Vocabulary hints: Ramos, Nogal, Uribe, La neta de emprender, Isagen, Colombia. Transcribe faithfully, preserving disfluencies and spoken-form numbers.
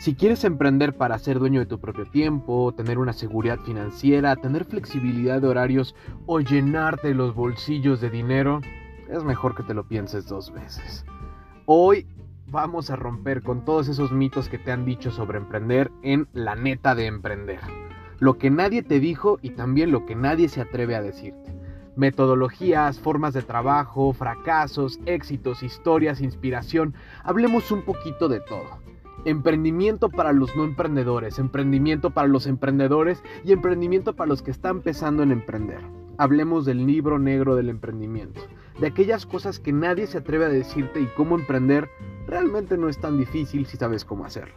Si quieres emprender para ser dueño de tu propio tiempo, tener una seguridad financiera, tener flexibilidad de horarios o llenarte los bolsillos de dinero, es mejor que te lo pienses dos veces. Hoy vamos a romper con todos esos mitos que te han dicho sobre emprender en La Neta de Emprender. Lo que nadie te dijo y también lo que nadie se atreve a decirte. Metodologías, formas de trabajo, fracasos, éxitos, historias, inspiración. Hablemos un poquito de todo. Emprendimiento para los no emprendedores, emprendimiento para los emprendedores y emprendimiento para los que están pensando en emprender. Hablemos del libro negro del emprendimiento, de aquellas cosas que nadie se atreve a decirte y cómo emprender realmente no es tan difícil si sabes cómo hacerlo.